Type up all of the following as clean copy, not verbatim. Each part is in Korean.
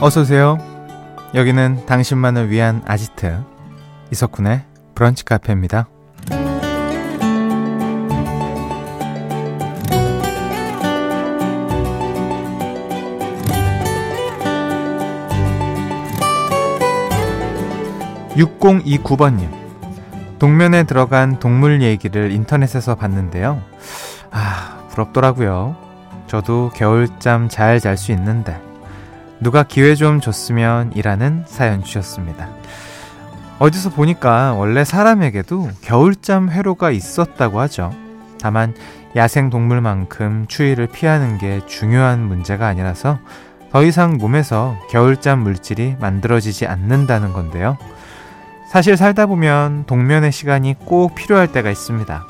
어서오세요. 여기는 당신만을 위한 아지트 이석훈의 브런치 카페입니다. 6029번님, 동면에 들어간 동물 얘기를 인터넷에서 봤는데요. 부럽더라고요. 저도 겨울잠 잘 잘 수 있는데 누가 기회 좀 줬으면 이라는 사연 주셨습니다. 어디서 보니까 원래 사람에게도 겨울잠 회로가 있었다고 하죠. 다만 야생동물만큼 추위를 피하는 게 중요한 문제가 아니라서 더 이상 몸에서 겨울잠 물질이 만들어지지 않는다는 건데요. 사실 살다 보면 동면의 시간이 꼭 필요할 때가 있습니다.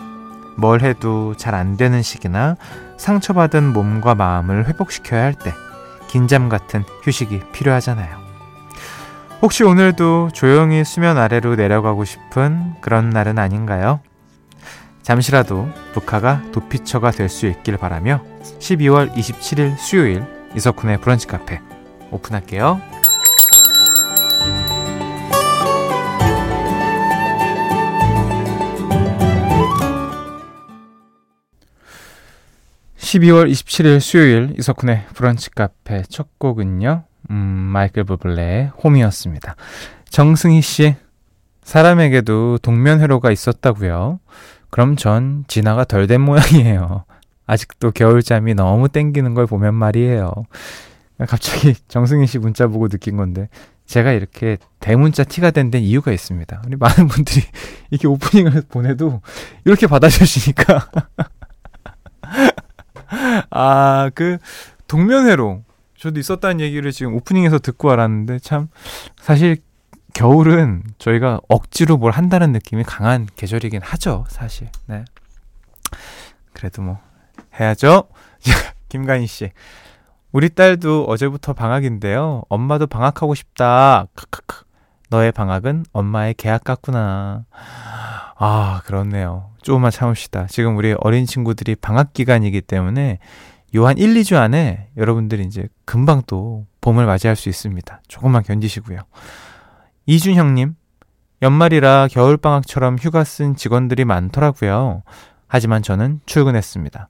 뭘 해도 잘 안 되는 시기나 상처받은 몸과 마음을 회복시켜야 할 때 긴잠 같은 휴식이 필요하잖아요. 혹시 오늘도 조용히 수면 아래로 내려가고 싶은 그런 날은 아닌가요? 잠시라도 북카가 도피처가 될 수 있길 바라며 12월 27일 수요일 이석훈의 브런치 카페 오픈할게요. 12월 27일 수요일 이석훈의 브런치 카페 첫 곡은요, 마이클 부블레의 홈이었습니다. 정승희 씨, 사람에게도 동면 회로가 있었다고요? 그럼 전 진화가 덜 된 모양이에요. 아직도 겨울잠이 너무 땡기는 걸 보면 말이에요. 갑자기 정승희 씨 문자 보고 느낀 건데, 제가 이렇게 대문자 티가 된 데는 이유가 있습니다. 우리 많은 분들이 이렇게 오프닝을 보내도 이렇게 받아주시니까 그 동면회로 저도 있었다는 얘기를 지금 오프닝에서 듣고 알았는데, 참 사실 겨울은 저희가 억지로 뭘 한다는 느낌이 강한 계절이긴 하죠, 사실. 네. 그래도 뭐 해야죠. 김가인 씨, 우리 딸도 어제부터 방학인데요. 엄마도 방학하고 싶다. 크크크. 너의 방학은 엄마의 계약 같구나. 그렇네요. 조금만 참읍시다. 지금 우리 어린 친구들이 방학 기간이기 때문에 요 한 1, 2주 안에 여러분들이 이제 금방 또 봄을 맞이할 수 있습니다. 조금만 견디시고요. 이준형님, 연말이라 겨울방학처럼 휴가 쓴 직원들이 많더라고요. 하지만 저는 출근했습니다.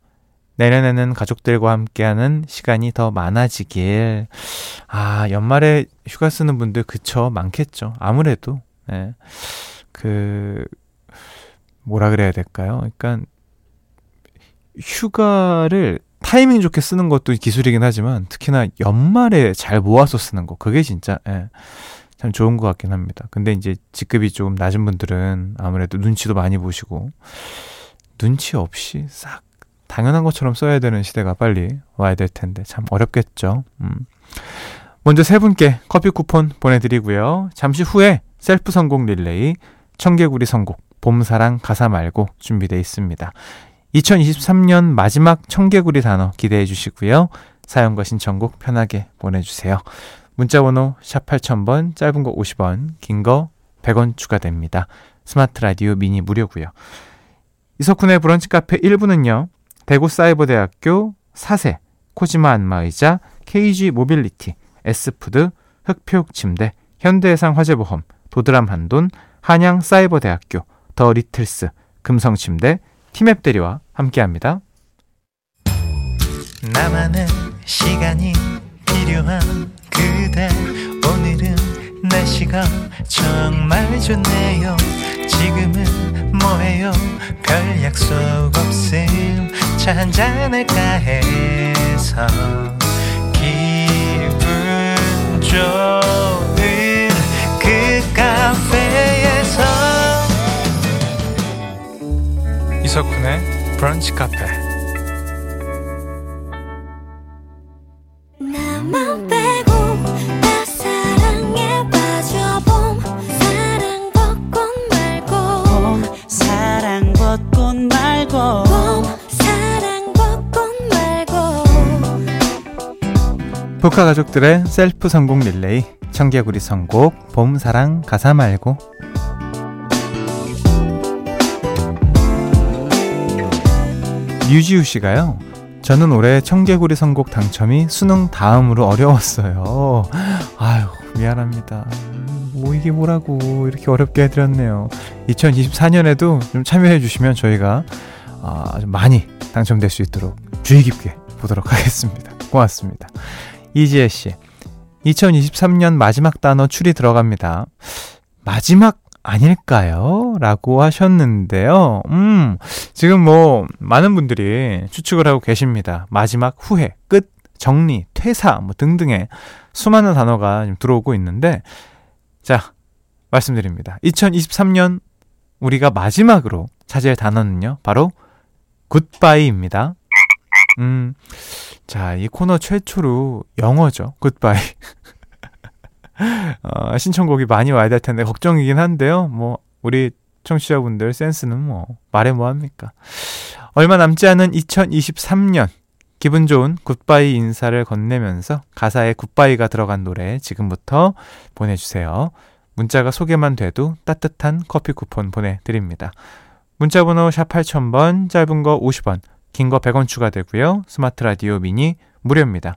내년에는 가족들과 함께하는 시간이 더 많아지길. 연말에 휴가 쓰는 분들 그쵸, 많겠죠. 아무래도 네. 뭐라 그래야 될까요? 그러니까 휴가를 타이밍 좋게 쓰는 것도 기술이긴 하지만 특히나 연말에 잘 모아서 쓰는 거, 그게 진짜 참 좋은 것 같긴 합니다. 근데 이제 직급이 조금 낮은 분들은 아무래도 눈치도 많이 보시고, 눈치 없이 싹 당연한 것처럼 써야 되는 시대가 빨리 와야 될 텐데 참 어렵겠죠. 먼저 세 분께 커피 쿠폰 보내드리고요. 잠시 후에 셀프 선곡 릴레이, 청개구리 선곡, 봄사랑 가사 말고 준비되어 있습니다. 2023년 마지막 청개구리 단어 기대해 주시고요. 사연과 신청곡 편하게 보내주세요. 문자번호 샵 8000번, 짧은 거 50원, 긴 거 100원 추가됩니다. 스마트 라디오 미니 무료고요. 이석훈의 브런치 카페 1부는요. 대구사이버대학교, 사세, 코지마 안마의자, KG 모빌리티, S푸드, 흑표육침대, 현대해상화재보험, 도드람한돈, 한양사이버대학교, 더 리틀스, 금성침대, 티맵대리와 함께합니다. 나만의 시간이 필요한 그대, 오늘은 날씨가 정말 좋네요. 지금은 뭐해요? 별 약속 없음, 차 한잔할까 해서 기분 좋은 그 카페에서 이석훈의 브런치 카페. 나만 빼고 다 사랑에 빠져 봄 사랑 벚꽃 말고, 봄 사랑 벚꽃 말고, 봄 사랑 벚꽃 말고. 북카 가족들의 셀프 선곡 릴레이, 청개구리 선곡, 봄사랑 가사 말고. 유지우 씨가요, 저는 올해 청개구리 선곡 당첨이 수능 다음으로 어려웠어요. 미안합니다. 뭐 이게 뭐라고 이렇게 어렵게 해드렸네요. 2024년에도 좀 참여해 주시면 저희가 좀 많이 당첨될 수 있도록 주의 깊게 보도록 하겠습니다. 고맙습니다. 이지혜 씨, 2023년 마지막 단어 추리 들어갑니다. 마지막 아닐까요? 라고 하셨는데요. 지금 뭐 많은 분들이 추측을 하고 계십니다. 마지막, 후회, 끝, 정리, 퇴사 뭐 등등의 수많은 단어가 지금 들어오고 있는데, 자, 말씀드립니다. 2023년 우리가 마지막으로 차지할 단어는요, 바로 굿바이입니다. 자, 이 코너 최초로 영어죠. 굿바이. 신청곡이 많이 와야 될 텐데 걱정이긴 한데요. 뭐 우리 청취자분들 센스는 뭐 말해 뭐합니까. 얼마 남지 않은 2023년, 기분 좋은 굿바이 인사를 건네면서 가사에 굿바이가 들어간 노래 지금부터 보내주세요. 문자가 소개만 돼도 따뜻한 커피 쿠폰 보내드립니다. 문자번호 샵 8000번, 짧은 거 50원, 긴 거 100원 추가되고요. 스마트 라디오 미니 무료입니다.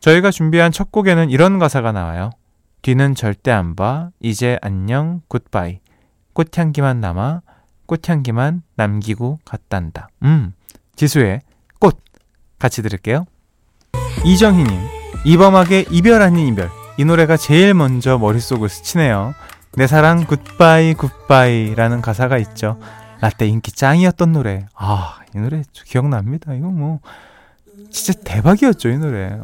저희가 준비한 첫 곡에는 이런 가사가 나와요. 뒤는 절대 안 봐, 이제 안녕 굿바이, 꽃향기만 남아, 꽃향기만 남기고 갔단다. 지수의 꽃 같이 들을게요. 이정희님, 이범학의 이별 아닌 이별, 이 노래가 제일 먼저 머릿속을 스치네요. 내 사랑 굿바이 굿바이 라는 가사가 있죠. 라떼 인기 짱이었던 노래. 아, 이 노래 기억납니다. 이거 뭐 진짜 대박이었죠, 이 노래.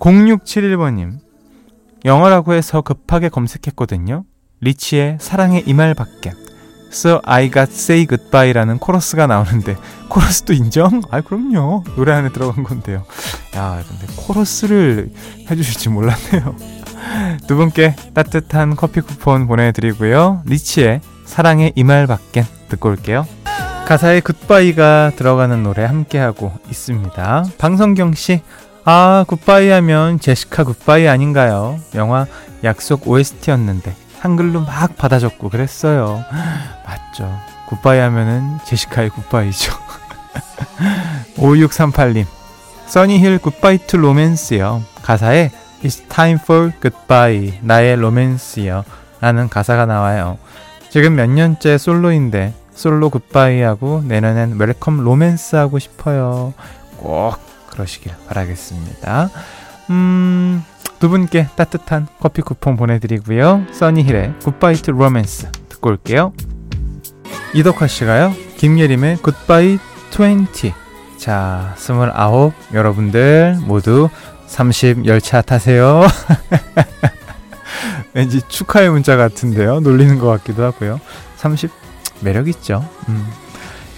0671번님, 영어라고 해서 급하게 검색했거든요. 리치의 사랑의 이 말 밖에, So I got say goodbye 라는 코러스가 나오는데, 코러스도 인정? 아, 그럼요. 노래 안에 들어간 건데요. 야, 근데 코러스를 해주실지 몰랐네요. 두 분께 따뜻한 커피 쿠폰 보내드리고요. 리치의 사랑의 이 말 밖에 듣고 올게요. 가사에 굿바이가 들어가는 노래 함께하고 있습니다. 방성경씨, 아, 굿바이 하면 제시카 굿바이 아닌가요? 영화 약속 OST였는데 한글로 막 받아줬고 그랬어요. 맞죠. 굿바이 하면은 제시카의 굿바이죠. 5638님, 써니힐 굿바이 투 로맨스요. 가사에 It's time for goodbye, 나의 로맨스요 라는 가사가 나와요. 지금 몇 년째 솔로인데 솔로 굿바이하고 내년엔 웰컴 로맨스 하고 싶어요. 꼭 그러시길 바라겠습니다. 두 분께 따뜻한 커피 쿠폰 보내드리고요. 써니힐의 굿바이 투 로맨스 듣고 올게요. 이덕화 씨가요, 김예림의 굿바이 20. 자, 29 여러분들 모두 30 열차 타세요. 왠지 축하의 문자 같은데요. 놀리는 것 같기도 하고요. 30 매력있죠.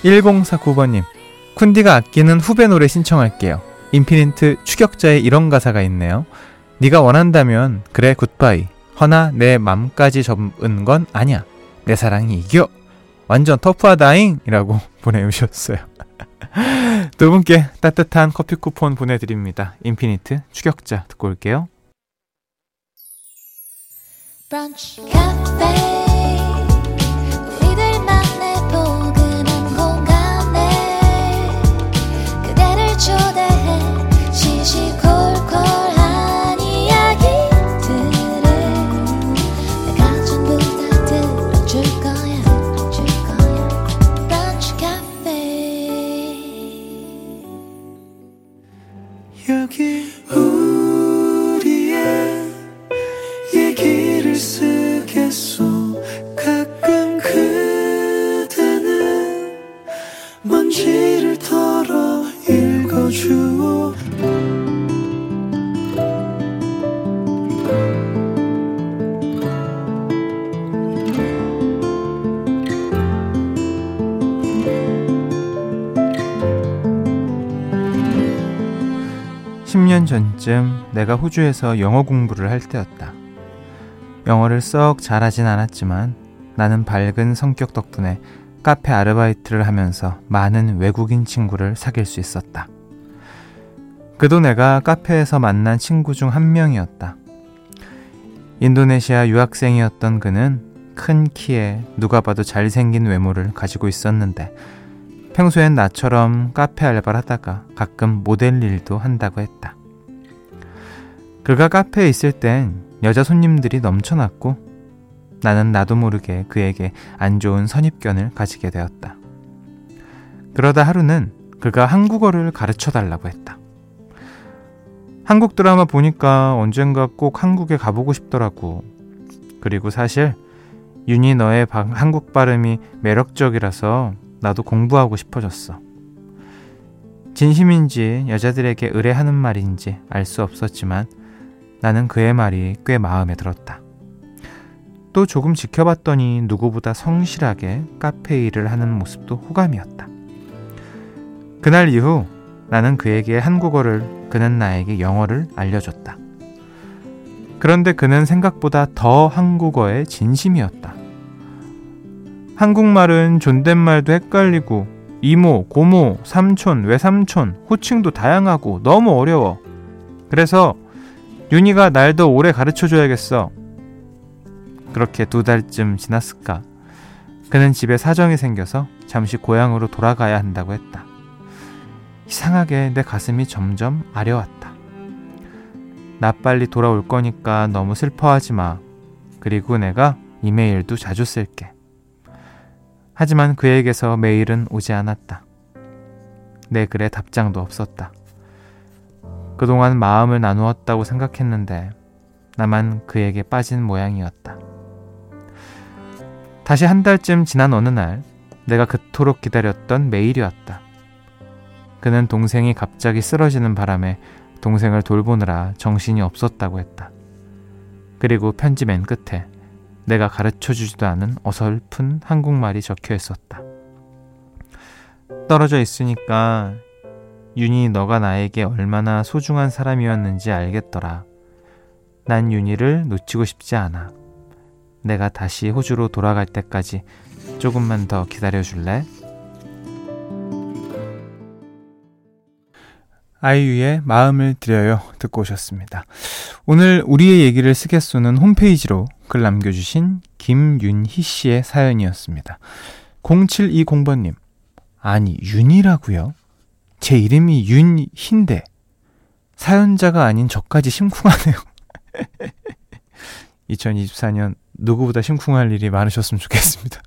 1049번님, 쿤디가 아끼는 후배 노래 신청할게요. 인피니트 추격자의 이런 가사가 있네요. 네가 원한다면 그래 굿바이, 허나 내 맘까지 접은 건 아니야, 내 사랑이 이겨. 완전 터프하다잉 이라고 보내주셨어요. 두 분께 따뜻한 커피 쿠폰 보내드립니다. 인피니트 추격자 듣고 올게요. 브런치 카페 전쯤 내가 호주에서 영어 공부를 할 때였다. 영어를 썩 잘하진 않았지만 나는 밝은 성격 덕분에 카페 아르바이트를 하면서 많은 외국인 친구를 사귈 수 있었다. 그도 내가 카페에서 만난 친구 중 한 명이었다. 인도네시아 유학생이었던 그는 큰 키에 누가 봐도 잘생긴 외모를 가지고 있었는데, 평소엔 나처럼 카페 알바를 하다가 가끔 모델 일도 한다고 했다. 그가 카페에 있을 땐 여자 손님들이 넘쳐났고 나는 나도 모르게 그에게 안 좋은 선입견을 가지게 되었다. 그러다 하루는 그가 한국어를 가르쳐달라고 했다. 한국 드라마 보니까 언젠가 꼭 한국에 가보고 싶더라고. 그리고 사실 윤희 너의 한국 발음이 매력적이라서 나도 공부하고 싶어졌어. 진심인지 여자들에게 의뢰하는 말인지 알 수 없었지만 나는 그의 말이 꽤 마음에 들었다. 또 조금 지켜봤더니 누구보다 성실하게 카페 일을 하는 모습도 호감이었다. 그날 이후 나는 그에게 한국어를, 그는 나에게 영어를 알려줬다. 그런데 그는 생각보다 더 한국어에 진심이었다. 한국말은 존댓말도 헷갈리고 이모, 고모, 삼촌, 외삼촌, 호칭도 다양하고 너무 어려워. 그래서 윤희가 날 더 오래 가르쳐줘야겠어. 그렇게 두 달쯤 지났을까. 그는 집에 사정이 생겨서 잠시 고향으로 돌아가야 한다고 했다. 이상하게 내 가슴이 점점 아려왔다. 나 빨리 돌아올 거니까 너무 슬퍼하지 마. 그리고 내가 이메일도 자주 쓸게. 하지만 그에게서 메일은 오지 않았다. 내 글에 답장도 없었다. 그동안 마음을 나누었다고 생각했는데 나만 그에게 빠진 모양이었다. 다시 한 달쯤 지난 어느 날 내가 그토록 기다렸던 메일이 왔다. 그는 동생이 갑자기 쓰러지는 바람에 동생을 돌보느라 정신이 없었다고 했다. 그리고 편지 맨 끝에 내가 가르쳐주지도 않은 어설픈 한국말이 적혀 있었다. 떨어져 있으니까 윤희 너가 나에게 얼마나 소중한 사람이었는지 알겠더라. 난 윤희를 놓치고 싶지 않아. 내가 다시 호주로 돌아갈 때까지 조금만 더 기다려줄래? 아이유의 마음을 드려요 듣고 오셨습니다. 오늘 우리의 얘기를 쓰겠소는 홈페이지로 글 남겨주신 김윤희 씨의 사연이었습니다. 0720번님, 아니 윤희라고요? 제 이름이 윤희인데 사연자가 아닌 저까지 심쿵하네요. 2024년 누구보다 심쿵할 일이 많으셨으면 좋겠습니다.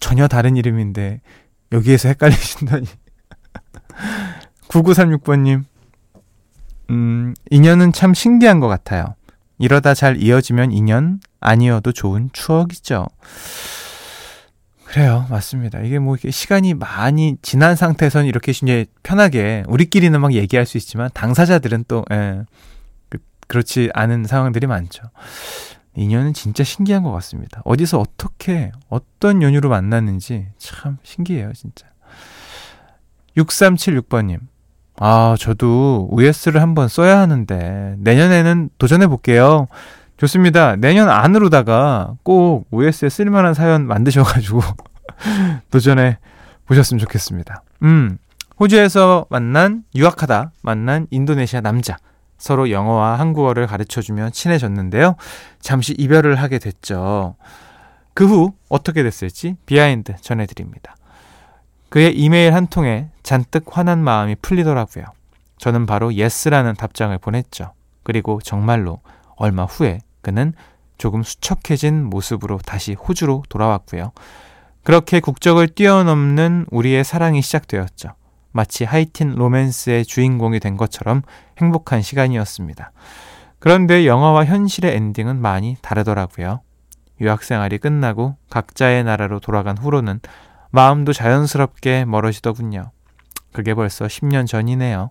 전혀 다른 이름인데 여기에서 헷갈리신다니. 9936번님, 인연은 참 신기한 것 같아요. 이러다 잘 이어지면 인연, 아니어도 좋은 추억이죠. 그래요, 맞습니다. 이게 뭐 시간이 많이 지난 상태에서는 이렇게 이제 편하게 우리끼리는 막 얘기할 수 있지만 당사자들은 또 그렇지 않은 상황들이 많죠. 인연은 진짜 신기한 것 같습니다. 어디서 어떻게 어떤 연유로 만났는지 참 신기해요, 진짜. 6376번님, 아 저도 US를 한번 써야 하는데 내년에는 도전해볼게요. 좋습니다. 내년 안으로다가 꼭 OS에 쓸만한 사연 만드셔가지고 도전해 보셨으면 좋겠습니다. 호주에서 만난, 유학하다 만난 인도네시아 남자, 서로 영어와 한국어를 가르쳐주며 친해졌는데요. 잠시 이별을 하게 됐죠. 그 후 어떻게 됐을지 비하인드 전해드립니다. 그의 이메일 한 통에 잔뜩 화난 마음이 풀리더라고요. 저는 바로 예스라는 답장을 보냈죠. 그리고 정말로 얼마 후에 그는 조금 수척해진 모습으로 다시 호주로 돌아왔고요. 그렇게 국적을 뛰어넘는 우리의 사랑이 시작되었죠. 마치 하이틴 로맨스의 주인공이 된 것처럼 행복한 시간이었습니다. 그런데 영화와 현실의 엔딩은 많이 다르더라고요. 유학생활이 끝나고 각자의 나라로 돌아간 후로는 마음도 자연스럽게 멀어지더군요. 그게 벌써 10년 전이네요.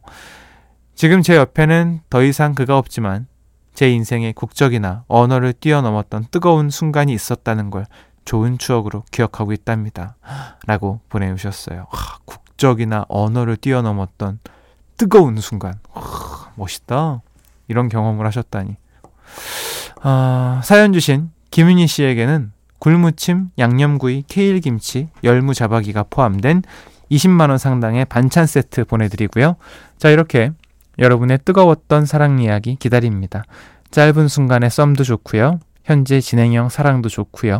지금 제 옆에는 더 이상 그가 없지만 제 인생에 국적이나 언어를 뛰어넘었던 뜨거운 순간이 있었다는 걸 좋은 추억으로 기억하고 있답니다. 라고 보내주셨어요. 국적이나 언어를 뛰어넘었던 뜨거운 순간. 멋있다. 이런 경험을 하셨다니. 사연 주신 김윤희 씨에게는 굴무침, 양념구이, 케일김치, 열무자박이가 포함된 20만원 상당의 반찬 세트 보내드리고요. 자, 이렇게 여러분의 뜨거웠던 사랑 이야기 기다립니다. 짧은 순간의 썸도 좋고요. 현재 진행형 사랑도 좋고요.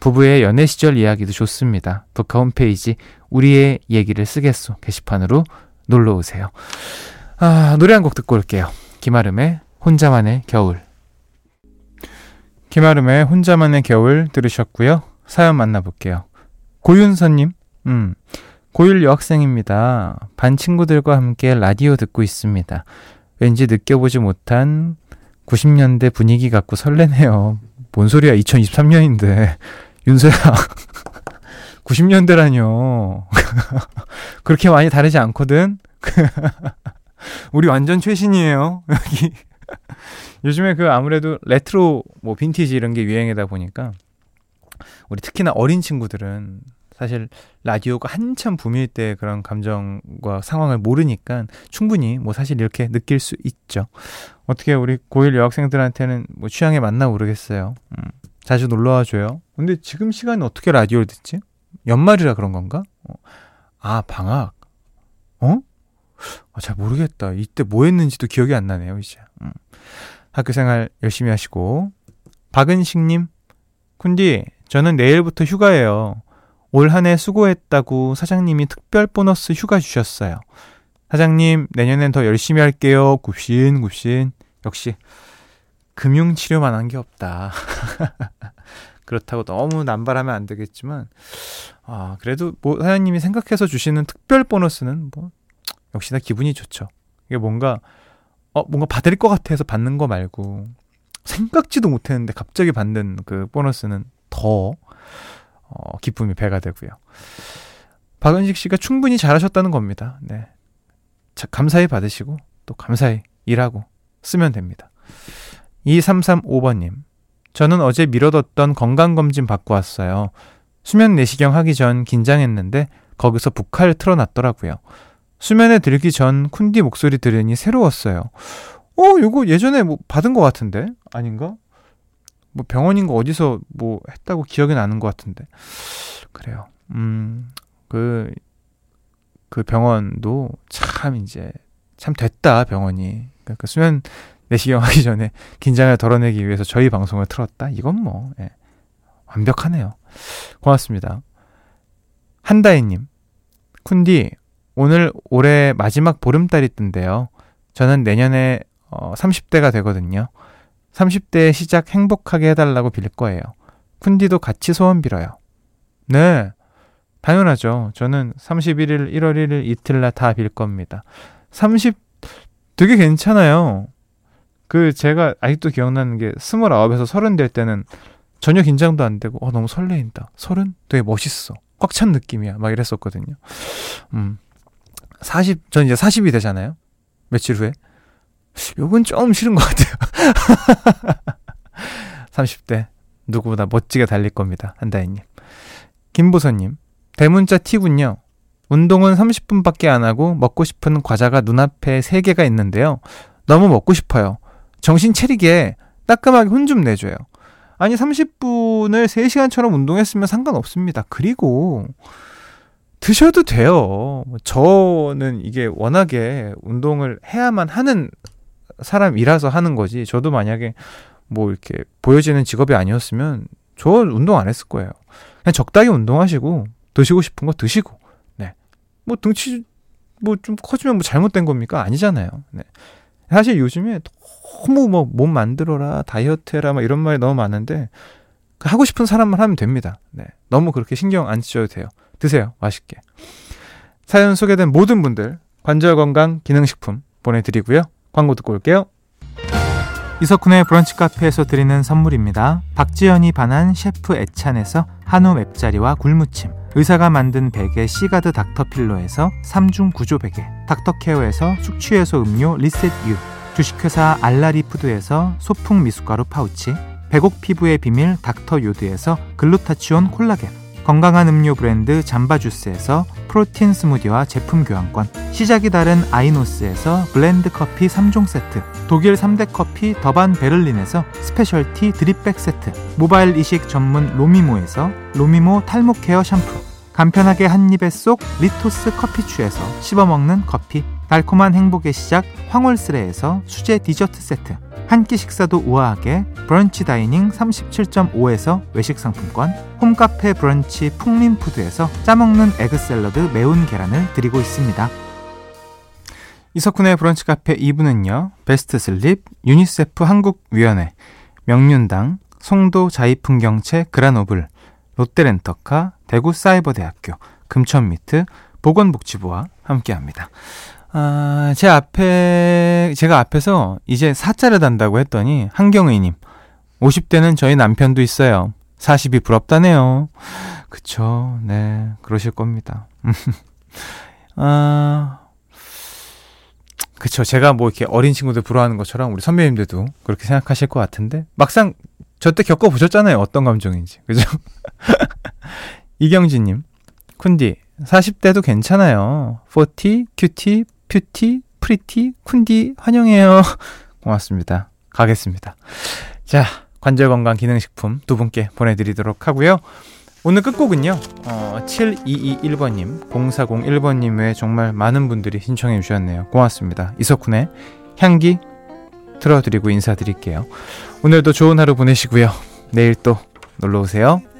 부부의 연애 시절 이야기도 좋습니다. 북카 홈페이지 우리의 얘기를 쓰겠소 게시판으로 놀러오세요. 노래 한 곡 듣고 올게요. 김아름의 혼자만의 겨울. 김아름의 혼자만의 겨울 들으셨고요. 사연 만나볼게요. 고윤서님, 고1 여학생입니다. 반 친구들과 함께 라디오 듣고 있습니다. 왠지 느껴보지 못한 90년대 분위기 같고 설레네요. 뭔 소리야, 2023년인데. 윤서야, 90년대라뇨. 그렇게 많이 다르지 않거든. 우리 완전 최신이에요, 여기. 요즘에 그 아무래도 레트로, 뭐 빈티지 이런 게 유행이다 보니까 우리 특히나 어린 친구들은 사실 라디오가 한참 붐일 때 그런 감정과 상황을 모르니까 충분히 뭐 사실 이렇게 느낄 수 있죠. 어떻게 우리 고1 여학생들한테는 뭐 취향에 맞나 모르겠어요. 자주 놀러와줘요. 근데 지금 시간에 어떻게 라디오를 듣지? 연말이라 그런 건가? 아, 방학. 잘 모르겠다. 이때 뭐 했는지도 기억이 안 나네요, 이제. 학교생활 열심히 하시고. 박은식님, 쿤디, 저는 내일부터 휴가예요. 올 한 해 수고했다고 사장님이 특별 보너스 휴가 주셨어요. 사장님, 내년엔 더 열심히 할게요. 굽신굽신. 역시 금융치료만 한 게 없다. 그렇다고 너무 남발하면 안 되겠지만, 아, 그래도 뭐 사장님이 생각해서 주시는 특별 보너스는 뭐 역시나 기분이 좋죠. 이게 뭔가 뭔가 받을 것 같아서 받는 거 말고 생각지도 못했는데 갑자기 받는 그 보너스는 더 기쁨이 배가 되고요. 박은식 씨가 충분히 잘하셨다는 겁니다. 네, 감사히 받으시고 또 감사히 일하고 쓰면 됩니다. 2335번님, 저는 어제 미뤄뒀던 건강검진 받고 왔어요. 수면 내시경 하기 전 긴장했는데 거기서 북칼 틀어놨더라고요. 수면에 들기 전 쿤디 목소리 들으니 새로웠어요. 요거 예전에 뭐 받은 것 같은데? 아닌가? 뭐 병원인 거 어디서 뭐 했다고 기억이 나는 것 같은데. 그래요. 그 병원도 참 이제 참 됐다, 병원이. 그러니까 수면 내시경 하기 전에 긴장을 덜어내기 위해서 저희 방송을 틀었다? 이건 뭐, 예, 완벽하네요. 고맙습니다. 한다혜님, 쿤디, 오늘 올해 마지막 보름달이 뜬대요. 저는 내년에 30대가 되거든요. 30대의 시작 행복하게 해달라고 빌 거예요. 쿤디도 같이 소원 빌어요. 네, 당연하죠. 저는 31일, 1월 1일 이틀날 다 빌 겁니다. 30, 되게 괜찮아요. 그 제가 아직도 기억나는 게 29에서 30 될 때는 전혀 긴장도 안 되고 너무 설레인다, 30 되게 멋있어, 꽉 찬 느낌이야, 막 이랬었거든요. 40, 전 이제 40이 되잖아요, 며칠 후에. 요건 좀 싫은 것 같아요. 30대 누구보다 멋지게 달릴 겁니다, 한다혜님. 김보선님, 대문자 T군요. 운동은 30분밖에 안 하고 먹고 싶은 과자가 눈앞에 3개가 있는데요, 너무 먹고 싶어요. 정신 차리게 따끔하게 혼 좀 내줘요. 아니, 30분을 3시간처럼 운동했으면 상관없습니다. 그리고 드셔도 돼요. 저는 이게 워낙에 운동을 해야만 하는 사람이라서 하는 거지, 저도 만약에 뭐 이렇게 보여지는 직업이 아니었으면 저 운동 안 했을 거예요. 그냥 적당히 운동하시고 드시고 싶은 거 드시고. 네, 뭐 등치 뭐 좀 커지면 뭐 잘못된 겁니까? 아니잖아요. 네. 사실 요즘에 너무 뭐 몸 만들어라, 다이어트 해라, 막 이런 말이 너무 많은데 하고 싶은 사람만 하면 됩니다. 네, 너무 그렇게 신경 안 쓰셔도 돼요. 드세요, 맛있게. 사연 소개된 모든 분들 관절건강 기능식품 보내드리고요. 광고 듣고 올게요. 이석훈의 브런치 카페에서 드리는 선물입니다. 박지연이 반한 셰프 애찬에서 한우 맵자리와 굴무침, 의사가 만든 베개 시가드 닥터필로에서 3중 구조 베개, 닥터케어에서 숙취해소 음료 리셋 유, 주식회사 알라리푸드에서 소풍 미숫가루 파우치, 백옥 피부의 비밀 닥터 요드에서 글루타치온 콜라겐, 건강한 음료 브랜드 잠바주스에서 프로틴 스무디와 제품 교환권, 시작이 다른 아이노스에서 블렌드 커피 3종 세트, 독일 3대 커피 더반 베를린에서 스페셜티 드립백 세트, 모바일 이식 전문 로미모에서 로미모 탈모 케어 샴푸, 간편하게 한입에 쏙 리토스 커피추에서 씹어먹는 커피, 달콤한 행복의 시작 황홀스레에서 수제 디저트 세트, 한 끼 식사도 우아하게 브런치 다이닝 37.5에서 외식 상품권, 홈카페 브런치 풍림푸드에서 짜먹는 에그 샐러드 매운 계란을 드리고 있습니다. 이석훈의 브런치 카페 2부는요, 베스트 슬립, 유니세프 한국위원회, 명륜당, 송도 자이풍경채 그라노블, 롯데렌터카, 대구사이버대학교, 금천미트, 보건복지부와 함께합니다. 아, 제가 앞에서 이제 4자를 단다고 했더니 한경의님, 50대는 저희 남편도 있어요. 40이 부럽다네요. 그쵸, 네, 그러실 겁니다. 아, 그쵸, 제가 뭐 이렇게 어린 친구들 부러워하는 것처럼 우리 선배님들도 그렇게 생각하실 것 같은데 막상 저 때 겪어보셨잖아요, 어떤 감정인지. 그죠? 이경진님, 쿤디 40대도 괜찮아요. 40, 큐티, 퓨티, 프리티, 쿤디 환영해요. 고맙습니다. 가겠습니다. 자, 관절건강기능식품 두 분께 보내드리도록 하고요. 오늘 끝곡은요, 7221번님, 0401번님 외에 정말 많은 분들이 신청해 주셨네요. 고맙습니다. 이석훈의 향기 틀어드리고 인사드릴게요. 오늘도 좋은 하루 보내시고요. 내일 또 놀러오세요.